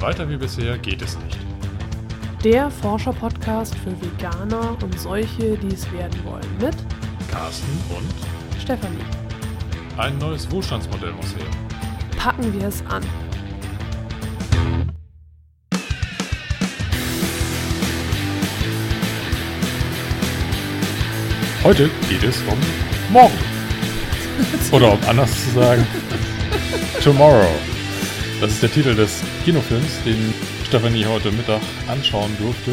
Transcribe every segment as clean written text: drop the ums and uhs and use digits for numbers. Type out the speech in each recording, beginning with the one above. Weiter wie bisher geht es nicht. Der Forscher-Podcast für Veganer und solche, die es werden wollen, mit Carsten und Stefanie. Ein neues Wohlstandsmodell muss her. Packen wir es an. Heute geht es um morgen. Oder um anders zu sagen, Tomorrow. Das ist der Titel des Kinofilms, den Stefanie heute Mittag anschauen durfte.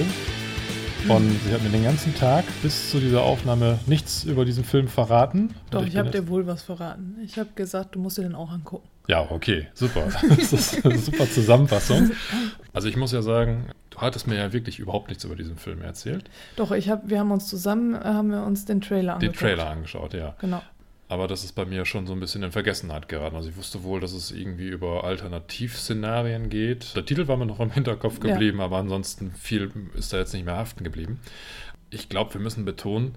Und sie hat mir den ganzen Tag bis zu dieser Aufnahme nichts über diesen Film verraten. Doch, ich habe dir wohl was verraten. Ich habe gesagt, du musst dir den auch angucken. Ja, okay, super. Das ist eine super Zusammenfassung. Also ich muss ja sagen, du hattest mir ja wirklich überhaupt nichts über diesen Film erzählt. Doch, wir haben uns den Trailer angeschaut. Ja. Genau. Aber das ist bei mir schon so ein bisschen in Vergessenheit geraten. Also ich wusste wohl, dass es irgendwie über Alternativszenarien geht. Der Titel war mir noch im Hinterkopf geblieben, ja. Aber ansonsten viel ist da jetzt nicht mehr haften geblieben. Ich glaube, wir müssen betonen,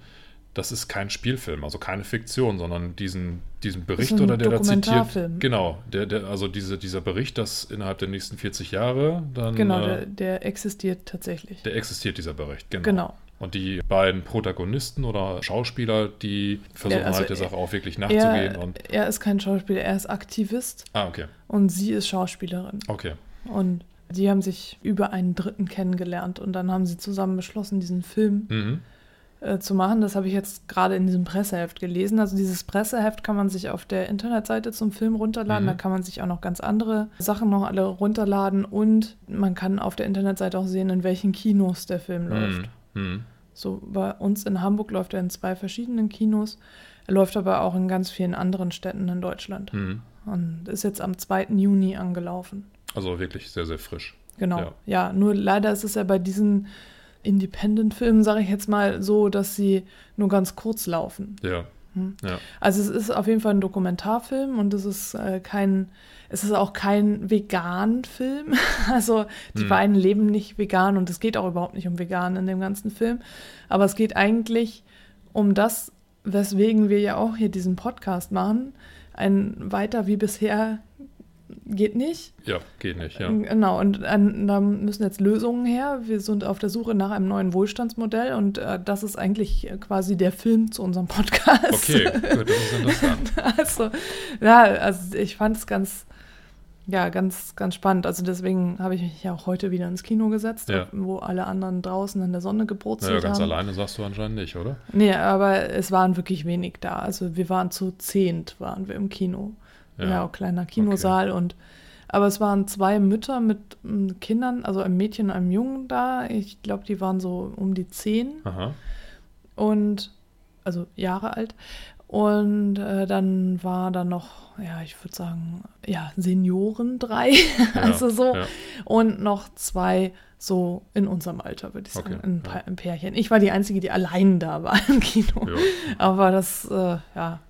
das ist kein Spielfilm, also keine Fiktion, sondern diesen Bericht, oder der da zitiert. Genau, dieser Bericht, dass innerhalb der nächsten 40 Jahre dann... Genau, der existiert tatsächlich. Der existiert, dieser Bericht, genau. Und die beiden Protagonisten oder Schauspieler, die versuchen der Sache auch wirklich nachzugehen. Er ist kein Schauspieler, er ist Aktivist. Ah, okay. Und sie ist Schauspielerin. Okay. Und die haben sich über einen Dritten kennengelernt und dann haben sie zusammen beschlossen, diesen Film zu machen. Das habe ich jetzt gerade in diesem Presseheft gelesen. Also dieses Presseheft kann man sich auf der Internetseite zum Film runterladen. Da kann man sich auch noch ganz andere Sachen noch alle runterladen. Und man kann auf der Internetseite auch sehen, in welchen Kinos der Film läuft. So, bei uns in Hamburg läuft er in 2 verschiedenen Kinos. Er läuft aber auch in ganz vielen anderen Städten in Deutschland. Und ist jetzt am 2. Juni angelaufen. Also wirklich sehr, sehr frisch. Genau, ja. Nur leider ist es ja bei diesen Independent-Filmen, sage ich jetzt mal, so, dass sie nur ganz kurz laufen. Ja. Ja. Also es ist auf jeden Fall ein Dokumentarfilm und es ist auch kein Vegan-Film. Also die beiden leben nicht vegan und es geht auch überhaupt nicht um vegan in dem ganzen Film. Aber es geht eigentlich um das, weswegen wir ja auch hier diesen Podcast machen. Ein Weiter wie bisher geht nicht. Ja, geht nicht, ja. Genau, und da müssen jetzt Lösungen her. Wir sind auf der Suche nach einem neuen Wohlstandsmodell und das ist eigentlich quasi der Film zu unserem Podcast. Okay, gut, das ist interessant. Also ich fand es ganz spannend. Also deswegen habe ich mich ja auch heute wieder ins Kino gesetzt, wo alle anderen draußen in der Sonne gebrutzelt haben. Ja, ganz alleine sagst du anscheinend nicht, oder? Nee, aber es waren wirklich wenig da. Also wir waren zu 10 im Kino. Ja, auch kleiner Kinosaal. Okay. Aber es waren 2 Mütter mit Kindern, also einem Mädchen und einem Jungen da. Ich glaube, die waren so um die 10. Aha. Also Jahre alt. Und dann war da noch, ich würde sagen, Senioren 3. Ja, Und noch 2 so in unserem Alter, würde ich sagen, ein Pärchen. Ich war die Einzige, die allein da war im Kino. Ja. Aber das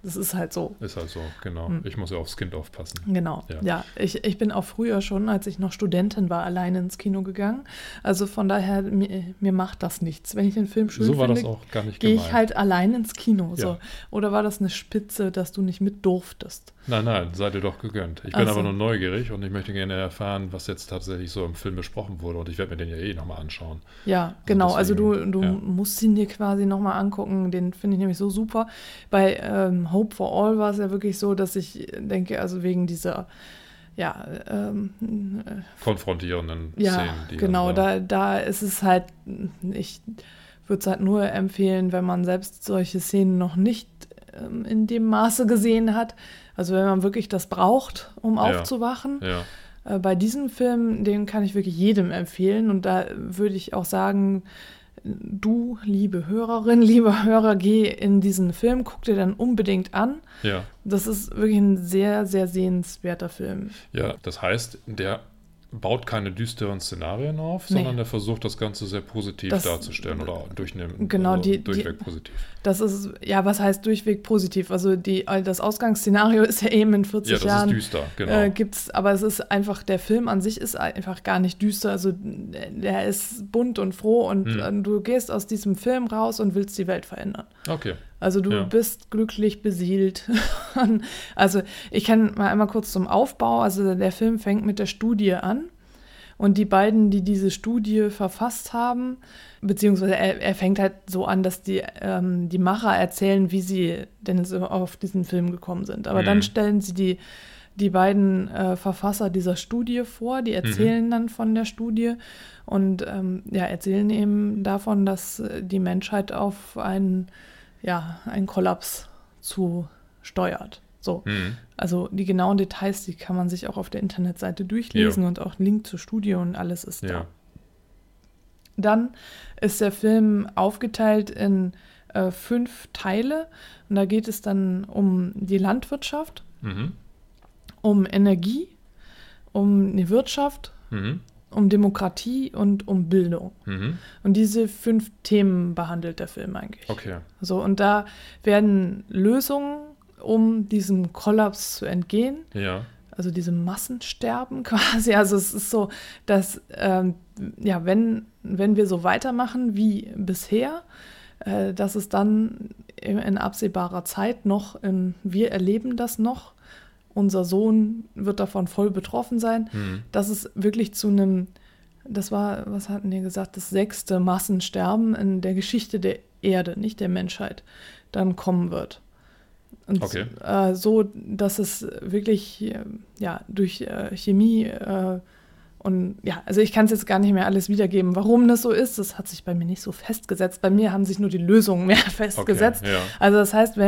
ist halt so. Ist halt so, genau. Ich muss ja aufs Kind aufpassen. Genau, Ich bin auch früher schon, als ich noch Studentin war, alleine ins Kino gegangen. Also von daher, mir macht das nichts. Wenn ich den Film schön finde, gehe ich halt allein ins Kino. So. Ja. Oder war das eine Spitze, dass du nicht mit durftest? Nein, seid ihr doch gegönnt. Ich bin aber nur neugierig und ich möchte gerne erfahren, was jetzt tatsächlich so im Film besprochen wurde. Und ich werde mir den ja nochmal anschauen. Ja, genau. Also, du musst ihn dir quasi nochmal angucken. Den finde ich nämlich so super. Bei Hope for All war es ja wirklich so, dass ich denke, also wegen dieser konfrontierenden Szenen. Ja, genau. Da ist es halt, ich würde es halt nur empfehlen, wenn man selbst solche Szenen noch nicht in dem Maße gesehen hat. Also wenn man wirklich das braucht, um aufzuwachen. Ja. Bei diesem Film, den kann ich wirklich jedem empfehlen. Und da würde ich auch sagen, du, liebe Hörerin, lieber Hörer, geh in diesen Film, guck dir dann unbedingt an. Ja. Das ist wirklich ein sehr, sehr sehenswerter Film. Ja, das heißt, der baut keine düsteren Szenarien auf, sondern der versucht, das Ganze sehr positiv darzustellen oder durchweg positiv. Das ist, was heißt durchweg positiv? Also das Ausgangsszenario ist ja eben in 40 Jahren. Ja, das ist düster, genau. Gibt's, aber es ist einfach, der Film an sich ist einfach gar nicht düster. Also der ist bunt und froh und du gehst aus diesem Film raus und willst die Welt verändern. Okay. Also du bist glücklich beseelt. Also ich kann mal einmal kurz zum Aufbau. Also der Film fängt mit der Studie an Und die beiden, die diese Studie verfasst haben, beziehungsweise er fängt halt so an, dass die Macher erzählen, wie sie denn so auf diesen Film gekommen sind. Aber dann stellen sie die beiden Verfasser dieser Studie vor, die erzählen dann von der Studie und erzählen eben davon, dass die Menschheit auf einen Kollaps zu steuert. So. Also die genauen Details, die kann man sich auch auf der Internetseite durchlesen und auch ein Link zur Studie und alles ist da. Dann ist der Film aufgeteilt in 5 Teile und da geht es dann um die Landwirtschaft, um Energie, um die Wirtschaft, um Demokratie und um Bildung. Und diese 5 Themen behandelt der Film eigentlich. Okay. So, und da werden Lösungen, um diesem Kollaps zu entgehen, also diesem Massensterben quasi. Also es ist so, dass wenn wir so weitermachen wie bisher, dass es dann in absehbarer Zeit noch, wir erleben das noch, unser Sohn wird davon voll betroffen sein, dass es wirklich zu einem, das war, was hatten wir gesagt, das 6. Massensterben in der Geschichte der Erde, nicht der Menschheit, dann kommen wird. Und okay. So, dass es wirklich durch Chemie ich kann es jetzt gar nicht mehr alles wiedergeben, warum das so ist, das hat sich bei mir nicht so festgesetzt. Bei mir haben sich nur die Lösungen mehr festgesetzt. Okay, ja. Also das heißt,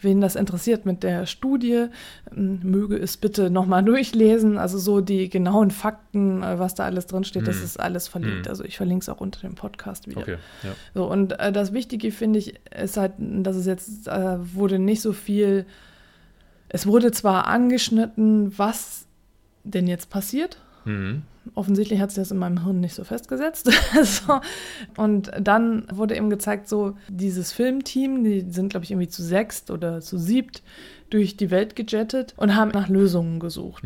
wen das interessiert mit der Studie, möge es bitte nochmal durchlesen. Also so die genauen Fakten, was da alles drinsteht, das ist alles verlinkt. Also ich verlinke es auch unter dem Podcast wieder. Okay, ja. So, und das Wichtige, finde ich, ist halt, dass es jetzt wurde nicht so viel, es wurde zwar angeschnitten, was denn jetzt passiert, offensichtlich hat sich das in meinem Hirn nicht so festgesetzt. So. Und dann wurde eben gezeigt, so dieses Filmteam, die sind, glaube ich, irgendwie zu 6 oder zu 7 durch die Welt gejettet und haben nach Lösungen gesucht.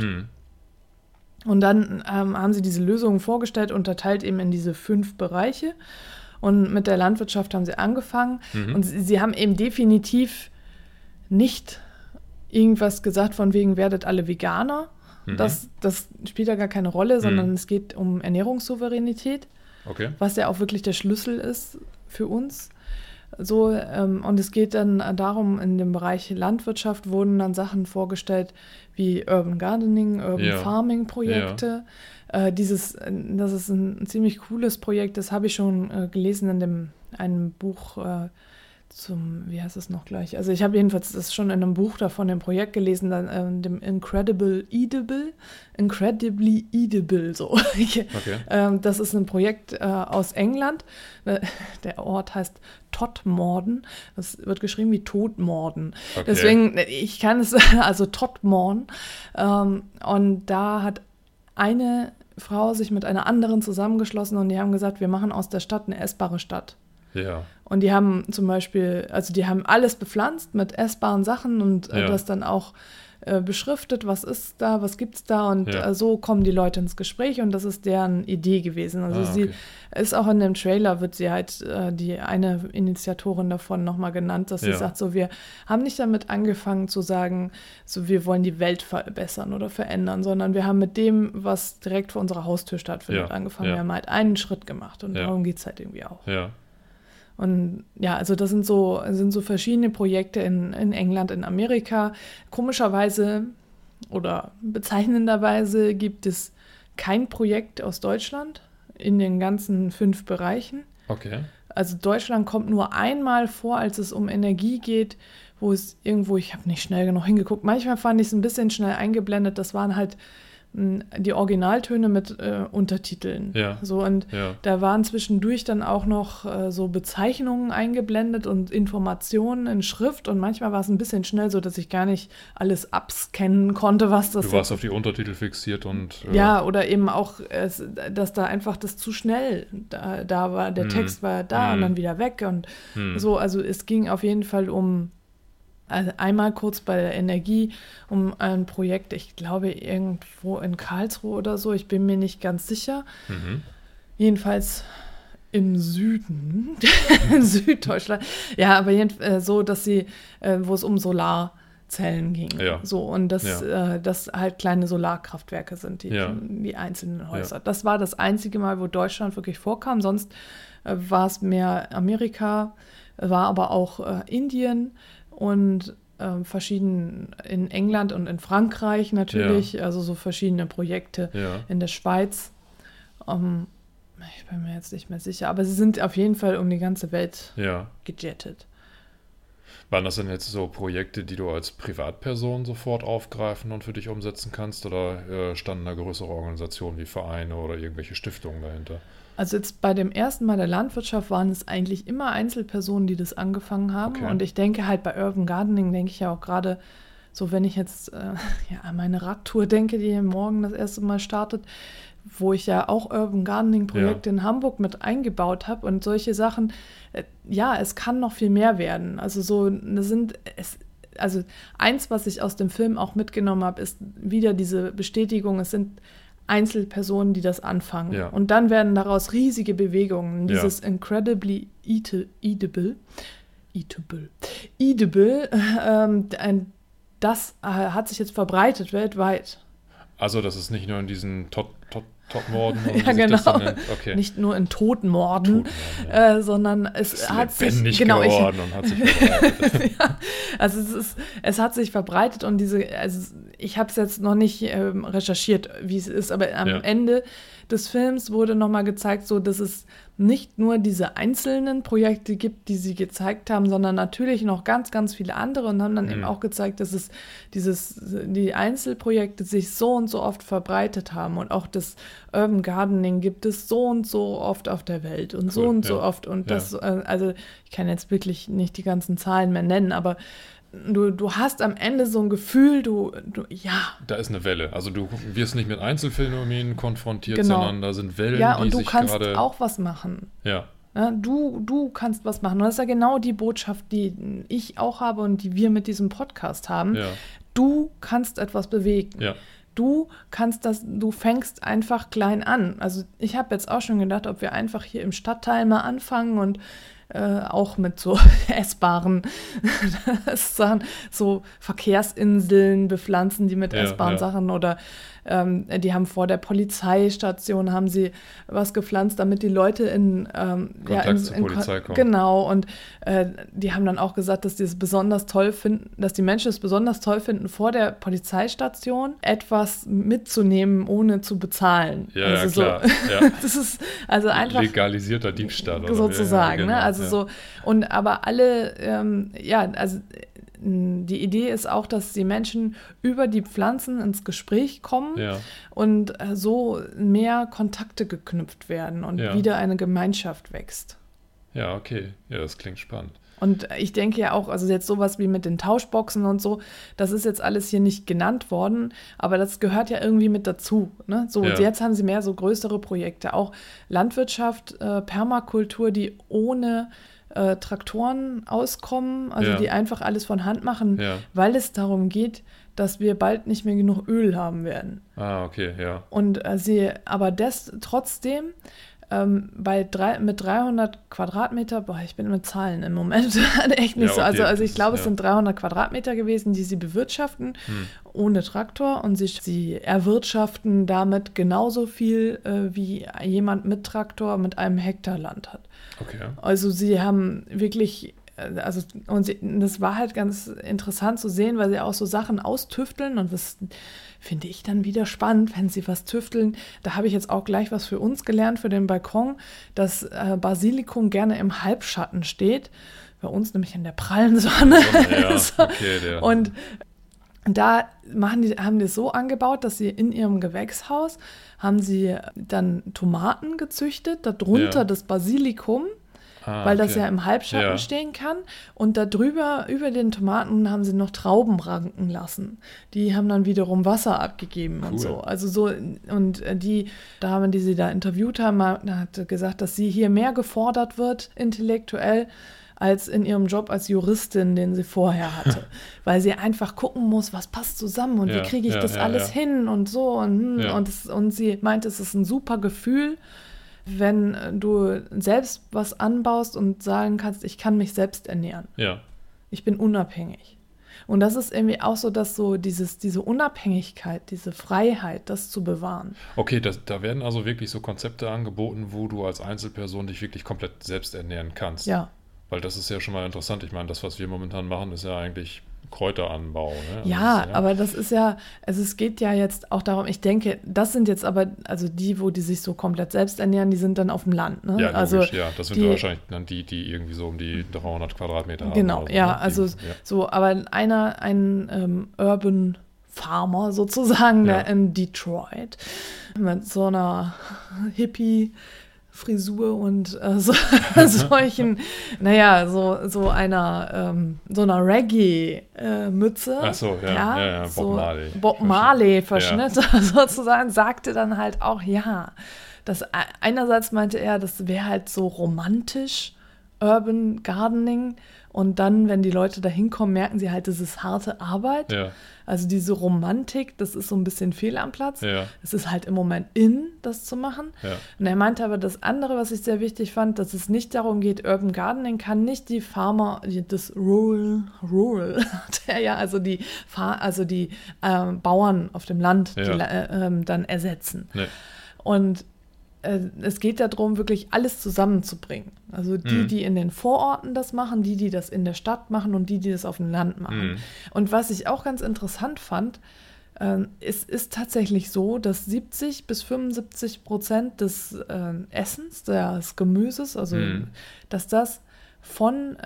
Und dann haben sie diese Lösungen vorgestellt, unterteilt eben in diese 5 Bereiche. Und mit der Landwirtschaft haben sie angefangen. Und sie haben eben definitiv nicht irgendwas gesagt von wegen, werdet alle Veganer. Das spielt da gar keine Rolle, sondern es geht um Ernährungssouveränität, was ja auch wirklich der Schlüssel ist für uns. So, und es geht dann darum, in dem Bereich Landwirtschaft wurden dann Sachen vorgestellt wie Urban Gardening, Urban Farming Projekte. Das ist ein ziemlich cooles Projekt, das habe ich schon gelesen in einem Buch wie heißt es noch gleich? Also ich habe jedenfalls das schon in einem Buch davon, dem Projekt gelesen, dann dem Incredibly Edible, so. Okay. Das ist ein Projekt aus England. Der Ort heißt Todmorden. Das wird geschrieben wie Todmorden. Okay. Deswegen, ich kann es, also Todmorden. Und da hat eine Frau sich mit einer anderen zusammengeschlossen und die haben gesagt, wir machen aus der Stadt eine essbare Stadt. Ja. Und die haben zum Beispiel, also die haben alles bepflanzt mit essbaren Sachen und das dann auch beschriftet, was ist da, was gibt's da und so kommen die Leute ins Gespräch und das ist deren Idee gewesen. Also sie ist auch in dem Trailer, wird sie halt die eine Initiatorin davon nochmal genannt, dass sie sagt, so wir haben nicht damit angefangen zu sagen, so wir wollen die Welt verbessern oder verändern, sondern wir haben mit dem, was direkt vor unserer Haustür stattfindet, angefangen. Wir haben halt einen Schritt gemacht und darum geht's halt irgendwie auch. Ja. Und ja, also das sind so verschiedene Projekte in England, in Amerika. Komischerweise oder bezeichnenderweise gibt es kein Projekt aus Deutschland in den ganzen 5 Bereichen. Okay. Also Deutschland kommt nur einmal vor, als es um Energie geht, wo es irgendwo, ich habe nicht schnell genug hingeguckt, manchmal fand ich es ein bisschen schnell eingeblendet, das waren halt die Originaltöne mit Untertiteln. Ja. So, und da waren zwischendurch dann auch noch so Bezeichnungen eingeblendet und Informationen in Schrift und manchmal war es ein bisschen schnell, so dass ich gar nicht alles abscannen konnte, was das... Du warst auf die Untertitel fixiert und... ja, oder eben auch, dass da einfach das zu schnell da war. Der Text war da und dann wieder weg und so. Also es ging auf jeden Fall um... Also einmal kurz bei der Energie um ein Projekt, ich glaube irgendwo in Karlsruhe oder so, ich bin mir nicht ganz sicher. Jedenfalls im Süden, in Süddeutschland. Ja, aber so, dass wo es um Solar Zellen ging. Ja. So, und dass das halt kleine Solarkraftwerke sind, die einzelnen Häuser. Ja. Das war das einzige Mal, wo Deutschland wirklich vorkam. Sonst war es mehr Amerika, war aber auch Indien und verschieden in England und in Frankreich natürlich, also so verschiedene Projekte in der Schweiz. Ich bin mir jetzt nicht mehr sicher, aber sie sind auf jeden Fall um die ganze Welt gejettet. Waren das denn jetzt so Projekte, die du als Privatperson sofort aufgreifen und für dich umsetzen kannst, oder standen da größere Organisationen wie Vereine oder irgendwelche Stiftungen dahinter? Also jetzt bei dem ersten Mal der Landwirtschaft waren es eigentlich immer Einzelpersonen, die das angefangen haben. Okay. Und ich denke halt bei Urban Gardening denke ich ja auch gerade so, wenn ich jetzt an meine Radtour denke, die morgen das erste Mal startet, wo ich ja auch Urban Gardening-Projekte in Hamburg mit eingebaut habe und solche Sachen, es kann noch viel mehr werden. Also eins, was ich aus dem Film auch mitgenommen habe, ist wieder diese Bestätigung, es sind Einzelpersonen, die das anfangen. Ja. Und dann werden daraus riesige Bewegungen. Dieses Incredibly Edible, das hat sich jetzt verbreitet weltweit. Also das ist nicht nur in diesen Todmorden. Ja, genau. Nicht nur in Todmorden, sondern es hat sich geworden und hat sich verbreitet. Also es hat sich verbreitet und ich habe es jetzt noch nicht recherchiert, wie es ist, aber am Ende des Films wurde nochmal gezeigt, so dass es nicht nur diese einzelnen Projekte gibt, die sie gezeigt haben, sondern natürlich noch ganz, ganz viele andere, und haben dann eben auch gezeigt, dass es die Einzelprojekte sich so und so oft verbreitet haben, und auch das Urban Gardening gibt es so und so oft auf der Welt und so und so oft, und das, also ich kann jetzt wirklich nicht die ganzen Zahlen mehr nennen, aber Du hast am Ende so ein Gefühl, da ist eine Welle. Also du wirst nicht mit Einzelphänomenen konfrontiert, sondern da sind Wellen, die sich gerade... Ja, und du kannst auch was machen. Ja. Du kannst was machen. Und das ist ja genau die Botschaft, die ich auch habe und die wir mit diesem Podcast haben. Ja. Du kannst etwas bewegen. Ja. Du fängst einfach klein an. Also ich habe jetzt auch schon gedacht, ob wir einfach hier im Stadtteil mal anfangen und auch mit so essbaren Sachen, so Verkehrsinseln bepflanzen, die mit essbaren Sachen, oder die haben vor der Polizeistation haben sie was gepflanzt, damit die Leute in Kontakt zur Polizei kommen. Genau, und die haben dann auch gesagt, dass die Menschen es besonders toll finden, vor der Polizeistation etwas mitzunehmen, ohne zu bezahlen. Ja, also ja, klar. So, ja. Das ist also einfach legalisierter Diebstahl sozusagen. Genau. Ne? Also so, und aber alle, also die Idee ist auch, dass die Menschen über die Pflanzen ins Gespräch kommen und so mehr Kontakte geknüpft werden und wieder eine Gemeinschaft wächst. Ja, okay. Ja, das klingt spannend. Und ich denke ja auch, also jetzt sowas wie mit den Tauschboxen und so, das ist jetzt alles hier nicht genannt worden, aber das gehört ja irgendwie mit dazu. Ne? So, Jetzt haben sie mehr so größere Projekte, auch Landwirtschaft, Permakultur, die ohne Traktoren auskommen, also die einfach alles von Hand machen, weil es darum geht, dass wir bald nicht mehr genug Öl haben werden. Ah, okay, ja. Und trotzdem mit 300 Quadratmeter, ich bin mit Zahlen im Moment echt nicht so. Also ich glaube, es sind 300 Quadratmeter gewesen, die sie bewirtschaften ohne Traktor, und sie erwirtschaften damit genauso viel, wie jemand mit Traktor mit einem Hektar Land hat. Okay. Also sie haben wirklich... das war halt ganz interessant zu sehen, weil sie auch so Sachen austüfteln, und das finde ich dann wieder spannend, wenn sie was tüfteln. Da habe ich jetzt auch gleich was für uns gelernt, für den Balkon, dass Basilikum gerne im Halbschatten steht, bei uns nämlich in der prallen Sonne. Ja, okay, ja. Und da haben die es so angebaut, dass sie in ihrem Gewächshaus haben sie dann Tomaten gezüchtet, darunter das Basilikum, weil das im Halbschatten stehen kann. Und darüber, über den Tomaten, haben sie noch Trauben ranken lassen. Die haben dann wiederum Wasser abgegeben und so. Also so, und die Dame, die sie da interviewt haben, hat gesagt, dass sie hier mehr gefordert wird, intellektuell, als in ihrem Job als Juristin, den sie vorher hatte. Weil sie einfach gucken muss, was passt zusammen und wie kriege ich das alles hin und so. Und sie meint, es ist ein super Gefühl, wenn du selbst was anbaust und sagen kannst, ich kann mich selbst ernähren. Ja. Ich bin unabhängig. Und das ist irgendwie auch so, dass so diese Unabhängigkeit, diese Freiheit, das zu bewahren. Okay, da werden also wirklich so Konzepte angeboten, wo du als Einzelperson dich wirklich komplett selbst ernähren kannst. Ja. Weil das ist ja schon mal interessant. Ich meine, das, was wir momentan machen, ist ja eigentlich Kräuteranbau. Ne? Ja, also, ja, aber das ist ja, also es geht ja jetzt auch darum, ich denke, das sind jetzt aber, also die sich so komplett selbst ernähren, die sind dann auf dem Land. Ne? Ja, logisch, also ja. Das sind wahrscheinlich dann die irgendwie so um die 300 Quadratmeter haben. Genau, so, ja, ne? So, aber ein Urban Farmer sozusagen, der in Detroit mit so einer Hippie- Frisur und solchen, so einer Reggae-Mütze. Bob Marley-Verschnitt sozusagen, sagte dann halt auch, das einerseits meinte er, das wäre halt so romantisch, Urban Gardening, und dann, wenn die Leute da hinkommen, merken sie halt, das ist harte Arbeit. Ja. Also diese Romantik, das ist so ein bisschen fehl am Platz. Ja. Es ist halt im Moment in, das zu machen. Ja. Und er meinte aber das andere, was ich sehr wichtig fand, dass es nicht darum geht, Urban Gardening kann nicht die Farmer, das Rural, Bauern auf dem Land dann ersetzen. Nee. Und es geht darum, wirklich alles zusammenzubringen. Also die in den Vororten das machen, die das in der Stadt machen und die das auf dem Land machen. Und was ich auch ganz interessant fand, es ist tatsächlich so, dass 70-75% des Essens, des Gemüses, also dass das von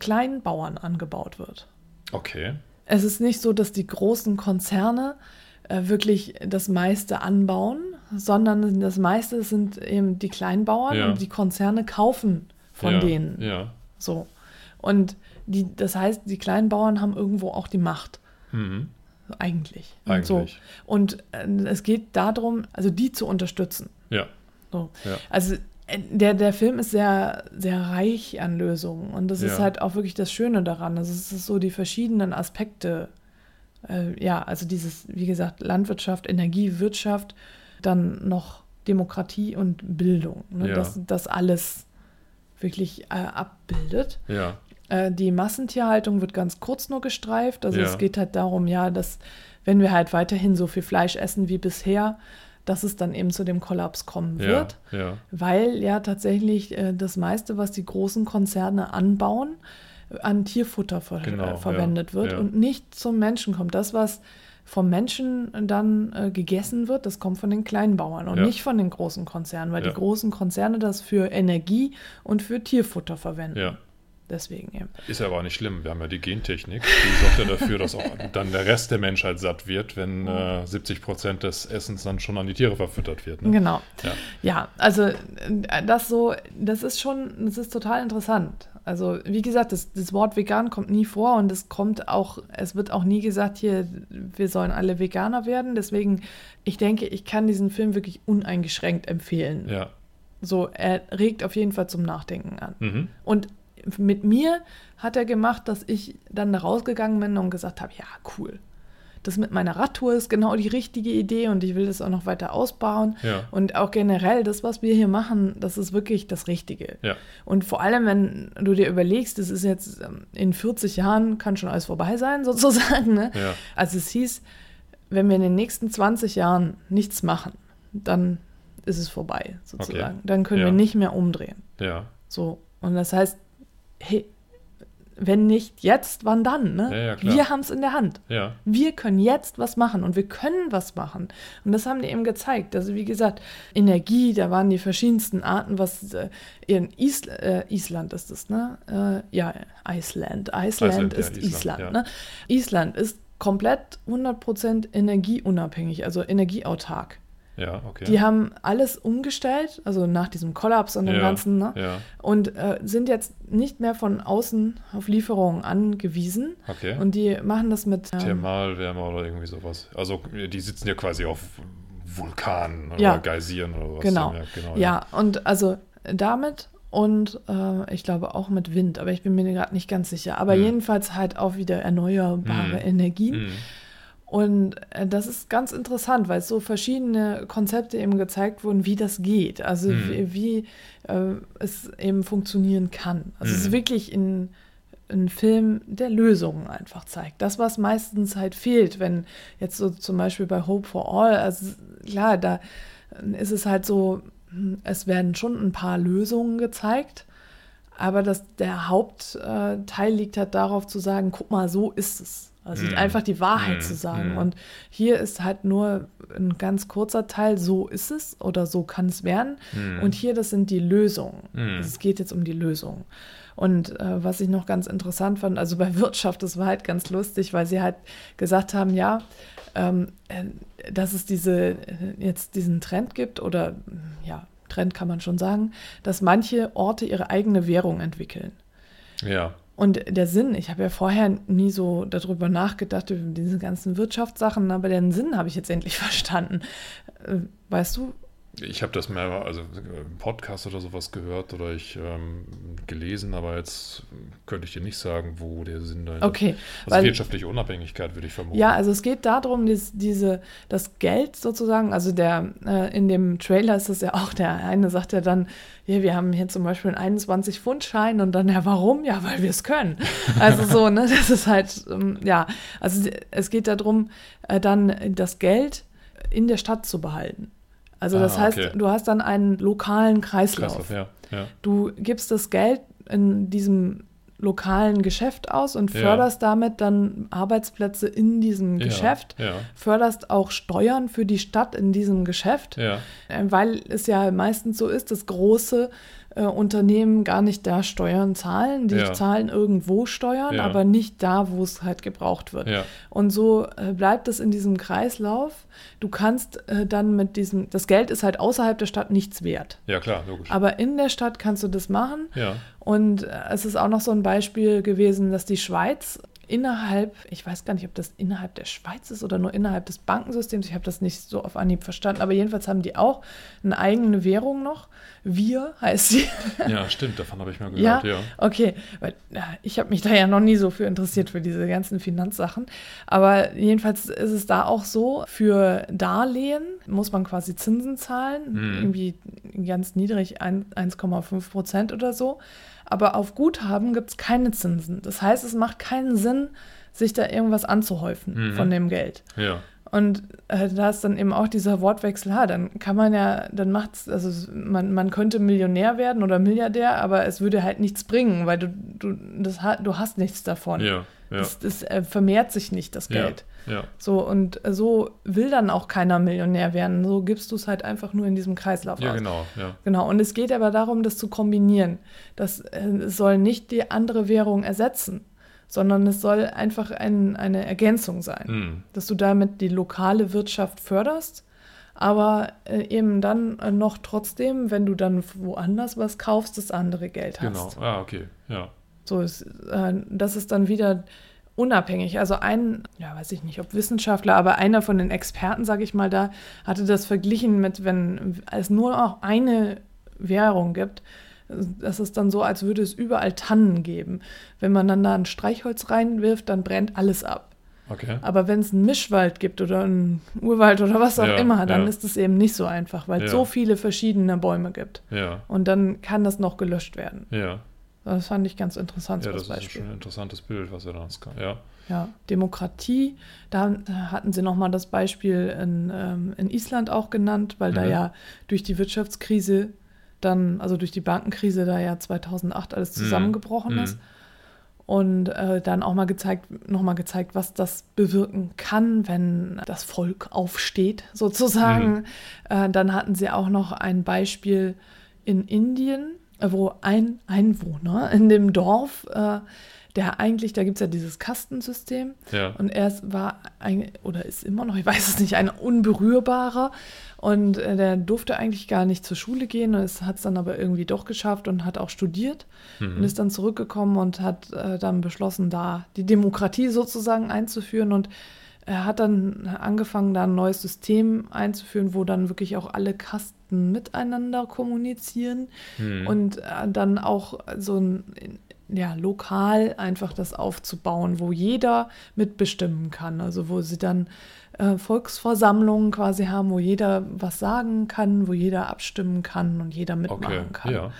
kleinen Bauern angebaut wird. Okay. Es ist nicht so, dass die großen Konzerne wirklich das meiste anbauen, sondern das meiste sind eben die Kleinbauern und die Konzerne kaufen von denen. Ja. So. Und das heißt, die Kleinbauern haben irgendwo auch die Macht. Mhm. Eigentlich. So. Und es geht darum, also die zu unterstützen. Ja. So. Ja. Also der Film ist sehr, sehr reich an Lösungen. Und das ist halt auch wirklich das Schöne daran. Also es ist so die verschiedenen Aspekte. Also dieses, wie gesagt, Landwirtschaft, Energie, Wirtschaft, dann noch Demokratie und Bildung, ne? Dass das alles wirklich abbildet. Ja. Die Massentierhaltung wird ganz kurz nur gestreift. Also es geht halt darum, dass wenn wir halt weiterhin so viel Fleisch essen wie bisher, dass es dann eben zu dem Kollaps kommen wird. Ja. Weil tatsächlich das meiste, was die großen Konzerne anbauen, an Tierfutter verwendet wird und nicht zum Menschen kommt. Das, was vom Menschen dann gegessen wird, das kommt von den Kleinbauern und nicht von den großen Konzernen, weil die großen Konzerne das für Energie und für Tierfutter verwenden. Ja. Deswegen eben. Ist aber auch nicht schlimm. Wir haben die Gentechnik. Die sorgt dafür, dass auch dann der Rest der Menschheit satt wird, wenn 70% des Essens dann schon an die Tiere verfüttert wird. Ne? Genau. Ja, also das ist total interessant. Also wie gesagt, das Wort vegan kommt nie vor und es wird auch nie gesagt, hier, wir sollen alle Veganer werden. Deswegen, ich denke, ich kann diesen Film wirklich uneingeschränkt empfehlen. Ja. So, er regt auf jeden Fall zum Nachdenken an. Mhm. Und mit mir hat er gemacht, dass ich dann da rausgegangen bin und gesagt habe, cool. Das mit meiner Radtour ist genau die richtige Idee und ich will das auch noch weiter ausbauen. Ja. Und auch generell, das, was wir hier machen, das ist wirklich das Richtige. Ja. Und vor allem, wenn du dir überlegst, das ist jetzt in 40 Jahren, kann schon alles vorbei sein sozusagen. Ne? Ja. Also es hieß, wenn wir in den nächsten 20 Jahren nichts machen, dann ist es vorbei sozusagen. Okay. Dann können wir nicht mehr umdrehen. Ja. So. Und das heißt, hey, wenn nicht jetzt, wann dann? Ne? Ja, klar. Wir haben es in der Hand. Ja. Wir können jetzt was machen und wir können was machen. Und das haben die eben gezeigt. Also wie gesagt, Energie, da waren die verschiedensten Arten, was in Island ist es, ne? Iceland. Island ist Island. Ja. Ne? Island ist komplett 100% energieunabhängig, also energieautark. Ja, okay. Die haben alles umgestellt, also nach diesem Kollaps und dem Ganzen, ne? Ja. Und sind jetzt nicht mehr von außen auf Lieferungen angewiesen. Okay. Und die machen das mit Thermalwärme oder irgendwie sowas. Also die sitzen ja quasi auf Vulkanen oder Geysiren oder was. Genau. Und also damit und ich glaube auch mit Wind, aber ich bin mir gerade nicht ganz sicher. Aber jedenfalls halt auch wieder erneuerbare Energien. Und das ist ganz interessant, weil so verschiedene Konzepte eben gezeigt wurden, wie das geht, also wie es eben funktionieren kann. Also es ist wirklich in ein Film der Lösungen einfach zeigt. Das, was meistens halt fehlt, wenn jetzt so zum Beispiel bei Hope for All, also klar, da ist es halt so, es werden schon ein paar Lösungen gezeigt, aber der Hauptteil liegt halt darauf zu sagen, guck mal, so ist es. Also einfach die Wahrheit zu sagen. Und hier ist halt nur ein ganz kurzer Teil, so ist es oder so kann es werden. Und hier, das sind die Lösungen. Also es geht jetzt um die Lösungen. Und was ich noch ganz interessant fand, also bei Wirtschaft, das war halt ganz lustig, weil sie halt gesagt haben, ja, dass es diesen Trend gibt oder, ja, Trend kann man schon sagen, dass manche Orte ihre eigene Währung entwickeln. Ja. Und der Sinn, ich habe ja vorher nie so darüber nachgedacht, über diese ganzen Wirtschaftssachen, aber den Sinn habe ich jetzt endlich verstanden. Weißt du? Ich habe das mehr, also im Podcast oder sowas gehört oder ich gelesen, aber jetzt könnte ich dir nicht sagen, wo der Sinn dahinter ist. Okay. Also wirtschaftliche Unabhängigkeit würde ich vermuten. Ja, also es geht darum, das Geld sozusagen, also in dem Trailer ist das ja auch, der eine sagt ja dann, ja, wir haben hier zum Beispiel einen 21-Pfund-Schein und dann, ja, warum? Ja, weil wir es können. Also so, ne, das ist halt, ja, also es geht darum, dann das Geld in der Stadt zu behalten. Also das heißt, okay, du hast dann einen lokalen Kreislauf. Ja. Du gibst das Geld in diesem lokalen Geschäft aus und förderst damit dann Arbeitsplätze in diesem Geschäft, förderst auch Steuern für die Stadt in diesem Geschäft, weil es ja meistens so ist, dass große Unternehmen gar nicht da Steuern zahlen, die zahlen irgendwo Steuern, aber nicht da, wo es halt gebraucht wird. Ja. Und so bleibt es in diesem Kreislauf. Du kannst dann das Geld ist halt außerhalb der Stadt nichts wert. Ja, klar, logisch. Aber in der Stadt kannst du das machen. Ja. Und es ist auch noch so ein Beispiel gewesen, dass die Schweiz innerhalb, ich weiß gar nicht, ob das innerhalb der Schweiz ist oder nur innerhalb des Bankensystems, ich habe das nicht so auf Anhieb verstanden, aber jedenfalls haben die auch eine eigene Währung noch. Wir heißt sie. Ja, stimmt, davon habe ich mal gehört, ja. Okay, weil ich habe mich da ja noch nie so für interessiert, für diese ganzen Finanzsachen, aber jedenfalls ist es da auch so, für Darlehen muss man quasi Zinsen zahlen, irgendwie ganz niedrig, 1,5% oder so. Aber auf Guthaben gibt es keine Zinsen. Das heißt, es macht keinen Sinn, sich da irgendwas anzuhäufen von dem Geld. Ja. Und da ist dann eben auch dieser Wortwechsel, dann kann man ja, dann macht's, also man könnte Millionär werden oder Milliardär, aber es würde halt nichts bringen, weil du hast nichts davon. Ja. Ja. Das vermehrt sich nicht, das Geld. Ja. So, und so will dann auch keiner Millionär werden. So gibst du es halt einfach nur in diesem Kreislauf aus. Genau. Und es geht aber darum, das zu kombinieren. Es soll nicht die andere Währung ersetzen, sondern es soll einfach eine Ergänzung sein. Dass du damit die lokale Wirtschaft förderst, aber eben dann noch trotzdem, wenn du dann woanders was kaufst, das andere Geld hast. Genau, So, das ist dann wieder unabhängig. Also weiß ich nicht, ob Wissenschaftler, aber einer von den Experten, sage ich mal, da hatte das verglichen mit, wenn es nur auch eine Währung gibt, das ist dann so, als würde es überall Tannen geben. Wenn man dann da ein Streichholz reinwirft, dann brennt alles ab. Okay. Aber wenn es einen Mischwald gibt oder einen Urwald oder was auch immer, dann ist es eben nicht so einfach, weil es so viele verschiedene Bäume gibt. Ja. Und dann kann das noch gelöscht werden. Ja. Das fand ich ganz interessant. Ja, das Beispiel ist schon ein interessantes Bild, was er da kann. Ja, Demokratie, da hatten sie nochmal das Beispiel in Island auch genannt, weil da ja durch die Wirtschaftskrise dann, also durch die Bankenkrise da ja 2008 alles zusammengebrochen ist. Und dann auch nochmal gezeigt, was das bewirken kann, wenn das Volk aufsteht, sozusagen. Dann hatten sie auch noch ein Beispiel in Indien, wo ein Einwohner in dem Dorf, da gibt es ja dieses Kastensystem, und er ist immer noch, ich weiß es nicht, ein Unberührbarer, und der durfte eigentlich gar nicht zur Schule gehen, und hat es dann aber irgendwie doch geschafft und hat auch studiert und ist dann zurückgekommen und hat dann beschlossen, da die Demokratie sozusagen einzuführen, und er hat dann angefangen, da ein neues System einzuführen, wo dann wirklich auch alle Kasten miteinander kommunizieren und dann auch so ein lokal einfach das aufzubauen, wo jeder mitbestimmen kann. Also wo sie dann Volksversammlungen quasi haben, wo jeder was sagen kann, wo jeder abstimmen kann und jeder mitmachen kann. Ja.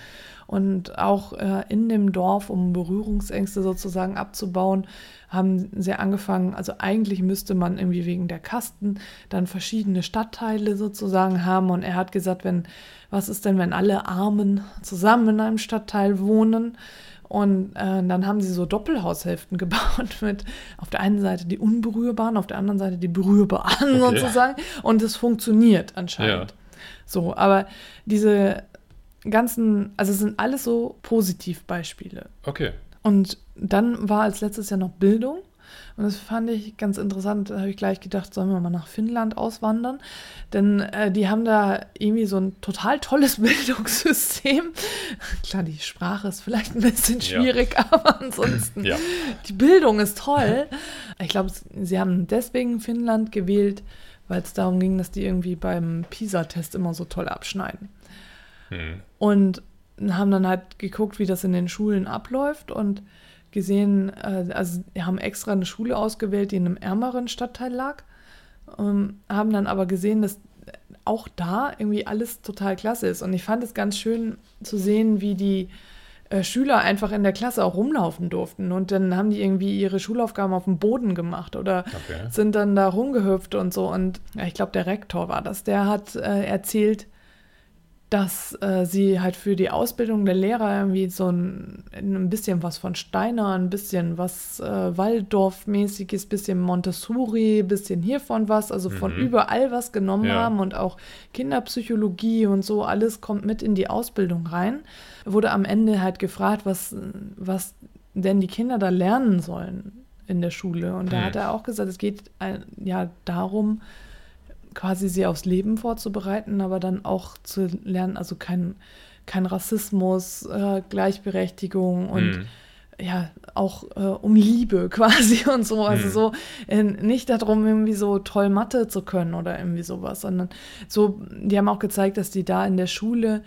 und auch in dem Dorf, um Berührungsängste sozusagen abzubauen, haben sie angefangen, also eigentlich müsste man irgendwie wegen der Kasten dann verschiedene Stadtteile sozusagen haben, und er hat gesagt, was ist denn, wenn alle Armen zusammen in einem Stadtteil wohnen? Und dann haben sie so Doppelhaushälften gebaut mit auf der einen Seite die Unberührbaren, auf der anderen Seite die Berührbaren, okay, sozusagen. Und es funktioniert anscheinend. Ja. So, aber diese ganzen, also es sind alles so Positivbeispiele. Okay. Und dann war als letztes Jahr noch Bildung. Und das fand ich ganz interessant. Da habe ich gleich gedacht, sollen wir mal nach Finnland auswandern? Denn die haben da irgendwie so ein total tolles Bildungssystem. Klar, die Sprache ist vielleicht ein bisschen schwierig, ja, aber ansonsten, ja, die Bildung ist toll. Ich glaube, sie haben deswegen Finnland gewählt, weil es darum ging, dass die irgendwie beim PISA-Test immer so toll abschneiden. Hm. Und haben dann halt geguckt, wie das in den Schulen abläuft, und gesehen, also haben extra eine Schule ausgewählt, die in einem ärmeren Stadtteil lag, haben dann aber gesehen, dass auch da irgendwie alles total klasse ist. Und ich fand es ganz schön zu sehen, wie die Schüler einfach in der Klasse auch rumlaufen durften, und dann haben die irgendwie ihre Schulaufgaben auf dem Boden gemacht oder sind dann da rumgehüpft und so. Und ja, ich glaube, der Rektor war das, der hat erzählt, dass sie halt für die Ausbildung der Lehrer irgendwie so ein bisschen was von Steiner, ein bisschen was Waldorf-mäßiges, bisschen Montessori, bisschen hiervon was, also von überall was genommen haben, und auch Kinderpsychologie und so, alles kommt mit in die Ausbildung rein. Wurde am Ende halt gefragt, was denn die Kinder da lernen sollen in der Schule. Und da hat er auch gesagt, es geht ja darum, quasi sie aufs Leben vorzubereiten, aber dann auch zu lernen, also kein Rassismus, Gleichberechtigung und ja, auch um Liebe quasi und so. Also so nicht darum, irgendwie so toll Mathe zu können oder irgendwie sowas, sondern so, die haben auch gezeigt, dass die da in der Schule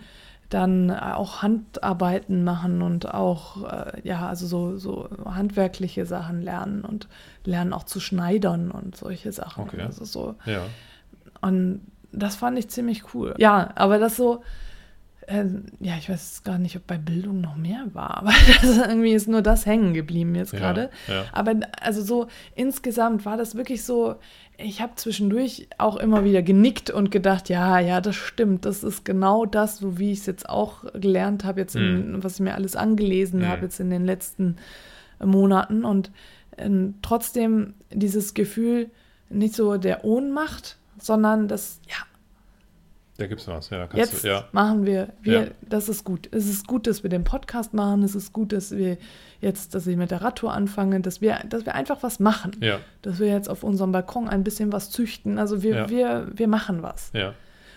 dann auch Handarbeiten machen und auch, ja, also so handwerkliche Sachen lernen und lernen auch zu schneidern und solche Sachen. Okay. Also so. Ja. Und das fand ich ziemlich cool. Ja, aber das so, ja, ich weiß gar nicht, ob bei Bildung noch mehr war, aber das irgendwie ist nur das hängen geblieben jetzt gerade. Ja. Aber also so insgesamt war das wirklich so, ich habe zwischendurch auch immer wieder genickt und gedacht, ja, das stimmt, das ist genau das, so wie ich es jetzt auch gelernt habe, jetzt was ich mir alles angelesen habe jetzt in den letzten Monaten. Und trotzdem dieses Gefühl, nicht so der Ohnmacht, sondern das, ja, da gibt's was, ja, jetzt machen wir, das ist gut. Es ist gut, dass wir den Podcast machen, es ist gut, dass wir jetzt, dass ich mit der Radtour anfange, dass wir einfach was machen. Ja. Dass wir jetzt auf unserem Balkon ein bisschen was züchten, also wir machen was. Ja.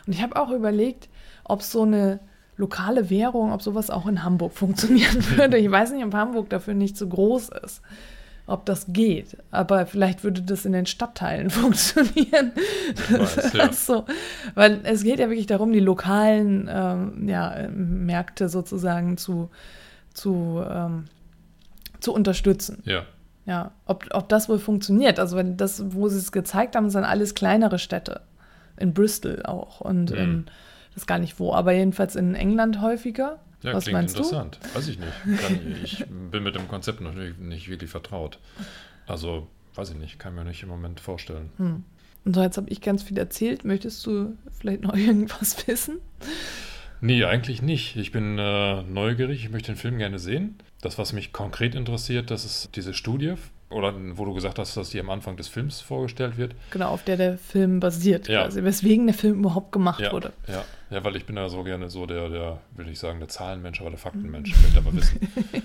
Und ich habe auch überlegt, ob so eine lokale Währung, ob sowas auch in Hamburg funktionieren würde. Ich weiß nicht, ob Hamburg dafür nicht so groß ist, ob das geht, aber vielleicht würde das in den Stadtteilen funktionieren. Ich weiß. So. Weil es geht ja wirklich darum, die lokalen Märkte sozusagen zu unterstützen. Ja. Ja. Ob das wohl funktioniert. Also wenn das, wo sie es gezeigt haben, sind alles kleinere Städte. In Bristol auch und ich weiß gar nicht wo, aber jedenfalls in England häufiger. Ja, was klingt interessant. Du? Weiß ich nicht. Ich bin mit dem Konzept natürlich nicht wirklich vertraut. Also, weiß ich nicht. Kann mir nicht im Moment vorstellen. Hm. Und so, jetzt habe ich ganz viel erzählt. Möchtest du vielleicht noch irgendwas wissen? Nee, eigentlich nicht. Ich bin neugierig. Ich möchte den Film gerne sehen. Das, was mich konkret interessiert, das ist diese Studie, oder wo du gesagt hast, dass die am Anfang des Films vorgestellt wird. Genau, auf der Film basiert quasi, weswegen der Film überhaupt gemacht wurde. Ja. Ja, weil ich bin ja so gerne so der will ich sagen, der Zahlenmensch, aber der Faktenmensch, ich möchte aber wissen. Ne?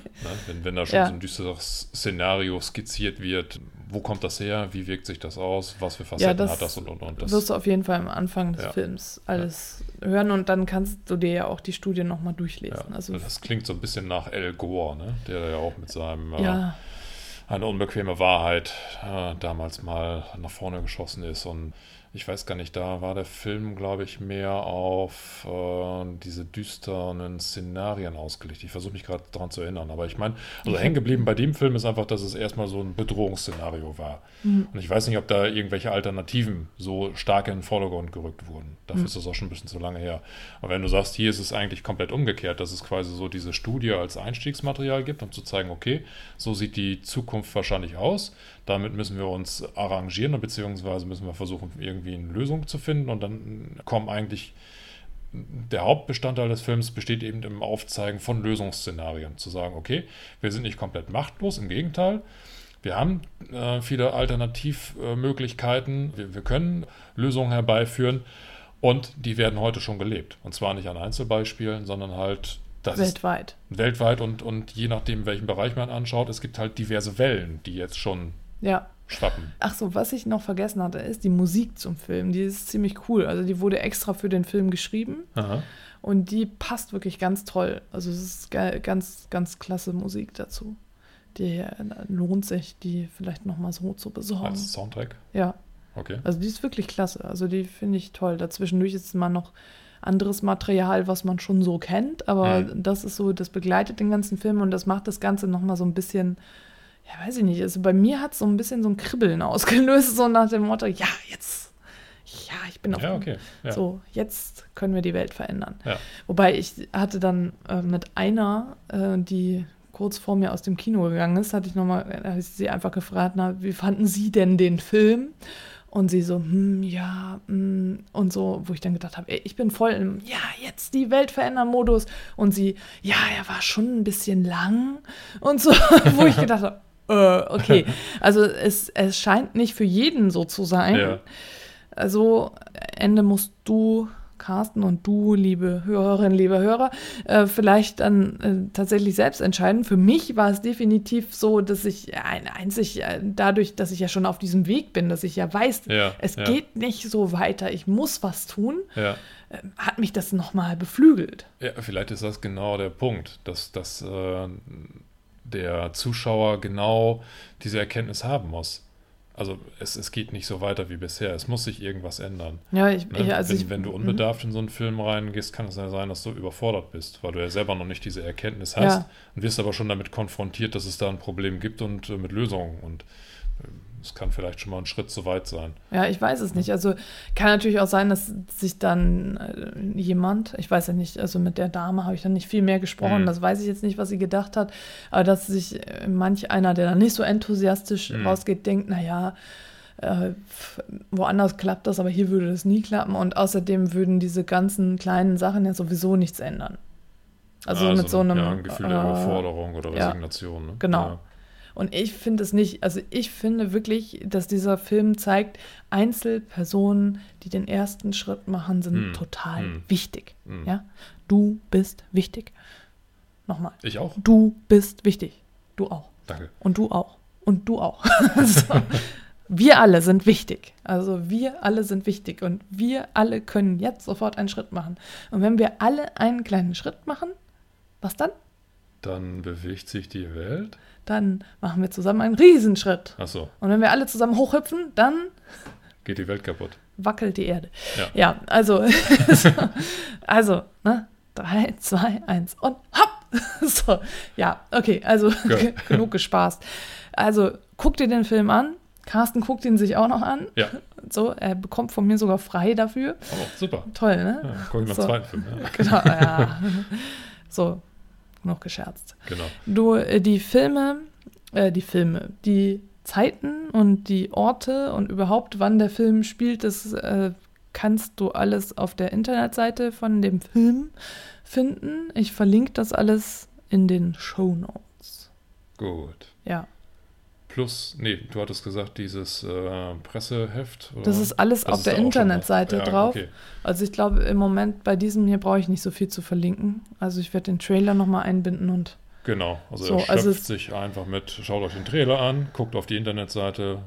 Wenn da schon so ein düsteres Szenario skizziert wird, wo kommt das her, wie wirkt sich das aus, was für Facetten hat das und. Das wirst du auf jeden Fall am Anfang des Films alles hören, und dann kannst du dir ja auch die Studie nochmal durchlesen. Ja. Also, das klingt so ein bisschen nach Al Gore, ne? Der ja auch mit seinem Eine unbequeme Wahrheit damals mal nach vorne geschossen ist und ich weiß gar nicht, da war der Film, glaube ich, mehr auf diese düsteren Szenarien ausgelegt. Ich versuche mich gerade daran zu erinnern, aber ich meine, also hängen geblieben bei dem Film ist einfach, dass es erstmal so ein Bedrohungsszenario war. Mhm. Und ich weiß nicht, ob da irgendwelche Alternativen so stark in den Vordergrund gerückt wurden. Dafür ist das auch schon ein bisschen zu lange her. Aber wenn du sagst, hier ist es eigentlich komplett umgekehrt, dass es quasi so diese Studie als Einstiegsmaterial gibt, um zu zeigen, okay, so sieht die Zukunft wahrscheinlich aus. Damit müssen wir uns arrangieren, beziehungsweise müssen wir versuchen, irgendwie eine Lösung zu finden. Und dann kommen eigentlich, der Hauptbestandteil des Films besteht eben im Aufzeigen von Lösungsszenarien. Zu sagen, okay, wir sind nicht komplett machtlos, im Gegenteil. Wir haben viele Alternativmöglichkeiten. Wir können Lösungen herbeiführen. Und die werden heute schon gelebt. Und zwar nicht an Einzelbeispielen, sondern halt das weltweit. Weltweit und je nachdem, welchen Bereich man anschaut, es gibt halt diverse Wellen, die jetzt schon schwappen. Ach so, was ich noch vergessen hatte, ist die Musik zum Film. Die ist ziemlich cool. Also die wurde extra für den Film geschrieben. Aha. Und die passt wirklich ganz toll. Also es ist ganz, ganz klasse Musik dazu. Die lohnt sich, die vielleicht nochmal so zu besorgen. Als Soundtrack? Ja. Okay. Also die ist wirklich klasse. Also die finde ich toll. Dazwischendurch ist mal noch anderes Material, was man schon so kennt, aber das ist so, das begleitet den ganzen Film und das macht das Ganze nochmal so ein bisschen, ja, weiß ich nicht, also bei mir hat es so ein bisschen so ein Kribbeln ausgelöst, so nach dem Motto, ich bin auf dem, so, jetzt können wir die Welt verändern. Ja. Wobei ich hatte dann mit einer, die kurz vor mir aus dem Kino gegangen ist, habe ich sie einfach gefragt, wie fanden Sie denn den Film? Und sie so, und so, wo ich dann gedacht habe, ey, ich bin voll im, jetzt die Welt verändern Modus. Und sie, er war schon ein bisschen lang. Und so, wo ich gedacht habe, okay. Also es scheint nicht für jeden so zu sein. Ja. Also Ende musst du, Carsten, und du, liebe Hörerin, lieber Hörer, vielleicht dann tatsächlich selbst entscheiden. Für mich war es definitiv so, dass ich dadurch, dass ich ja schon auf diesem Weg bin, dass ich ja weiß, es geht nicht so weiter, ich muss was tun, hat mich das nochmal beflügelt. Ja, vielleicht ist das genau der Punkt, dass der Zuschauer genau diese Erkenntnis haben muss. Also es geht nicht so weiter wie bisher. Es muss sich irgendwas ändern. Ja, wenn du unbedarft in so einen Film reingehst, kann es ja sein, dass du überfordert bist, weil du ja selber noch nicht diese Erkenntnis hast und wirst aber schon damit konfrontiert, dass es da ein Problem gibt und mit Lösungen. Und es kann vielleicht schon mal ein Schritt zu weit sein. Ja, ich weiß es nicht. Also kann natürlich auch sein, dass sich dann jemand, ich weiß ja nicht, also mit der Dame habe ich dann nicht viel mehr gesprochen, das weiß ich jetzt nicht, was sie gedacht hat, aber dass sich manch einer, der dann nicht so enthusiastisch rausgeht, denkt, woanders klappt das, aber hier würde das nie klappen und außerdem würden diese ganzen kleinen Sachen ja sowieso nichts ändern. Also mit so einem ein Gefühl der Überforderung oder Resignation. Ne? Genau. Ja. Und ich finde es nicht, also ich finde wirklich, dass dieser Film zeigt, Einzelpersonen, die den ersten Schritt machen, sind total wichtig. Ja? Du bist wichtig. Nochmal. Ich auch. Du bist wichtig. Du auch. Danke. Und du auch. Und du auch. So. Wir alle sind wichtig. Also wir alle sind wichtig. Und wir alle können jetzt sofort einen Schritt machen. Und wenn wir alle einen kleinen Schritt machen, was dann? Dann bewegt sich die Welt. Dann machen wir zusammen einen Riesenschritt. Ach so. Und wenn wir alle zusammen hochhüpfen, dann geht die Welt kaputt. Wackelt die Erde. Ja also, ne? 3, 2, 1 und hopp! So, ja, okay, also genug gespaßt. Also, guck dir den Film an. Carsten guckt ihn sich auch noch an. Ja. So, er bekommt von mir sogar frei dafür. Oh, super. Toll, ne? Ja, guck ich noch zweiten Film. Ja. Genau, So. Noch gescherzt. Genau. Die Zeiten und die Orte und überhaupt, wann der Film spielt, das kannst du alles auf der Internetseite von dem Film finden. Ich verlinke das alles in den Shownotes. Gut. Ja. Plus, du hattest gesagt, dieses Presseheft. Oder? Das ist alles auf der Internetseite drauf. Okay. Also ich glaube, im Moment bei diesem hier brauche ich nicht so viel zu verlinken. Also ich werde den Trailer nochmal einbinden und genau, also so, er schöpft sich einfach mit, schaut euch den Trailer an, guckt auf die Internetseite,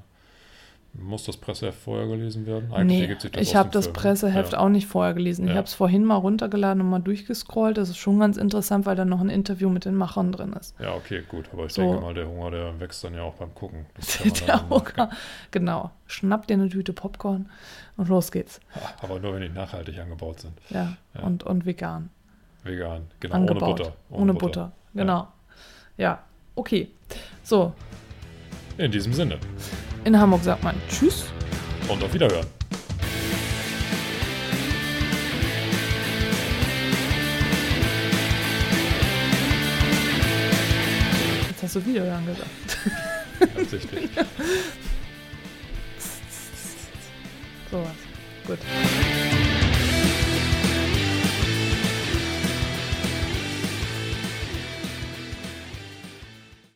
Muss das Presseheft vorher gelesen werden? Eigentlich nee, ich habe das Presseheft auch nicht vorher gelesen. Ja. Ich habe es vorhin mal runtergeladen und mal durchgescrollt. Das ist schon ganz interessant, weil da noch ein Interview mit den Machern drin ist. Ja, okay, gut. Aber ich denke mal, der Hunger, der wächst dann ja auch beim Gucken. Das kann man der Hunger, genau. Schnapp dir eine Tüte Popcorn und los geht's. Aber nur, wenn die nachhaltig angebaut sind. Ja, ja. Und vegan. Vegan, genau. Angebaut. Ohne Butter. Ohne Butter, genau. Ja, okay. So. In diesem Sinne. In Hamburg sagt man Tschüss und auf Wiederhören. Jetzt hast du Wiederhören gesagt. Absichtlich. So was. Gut.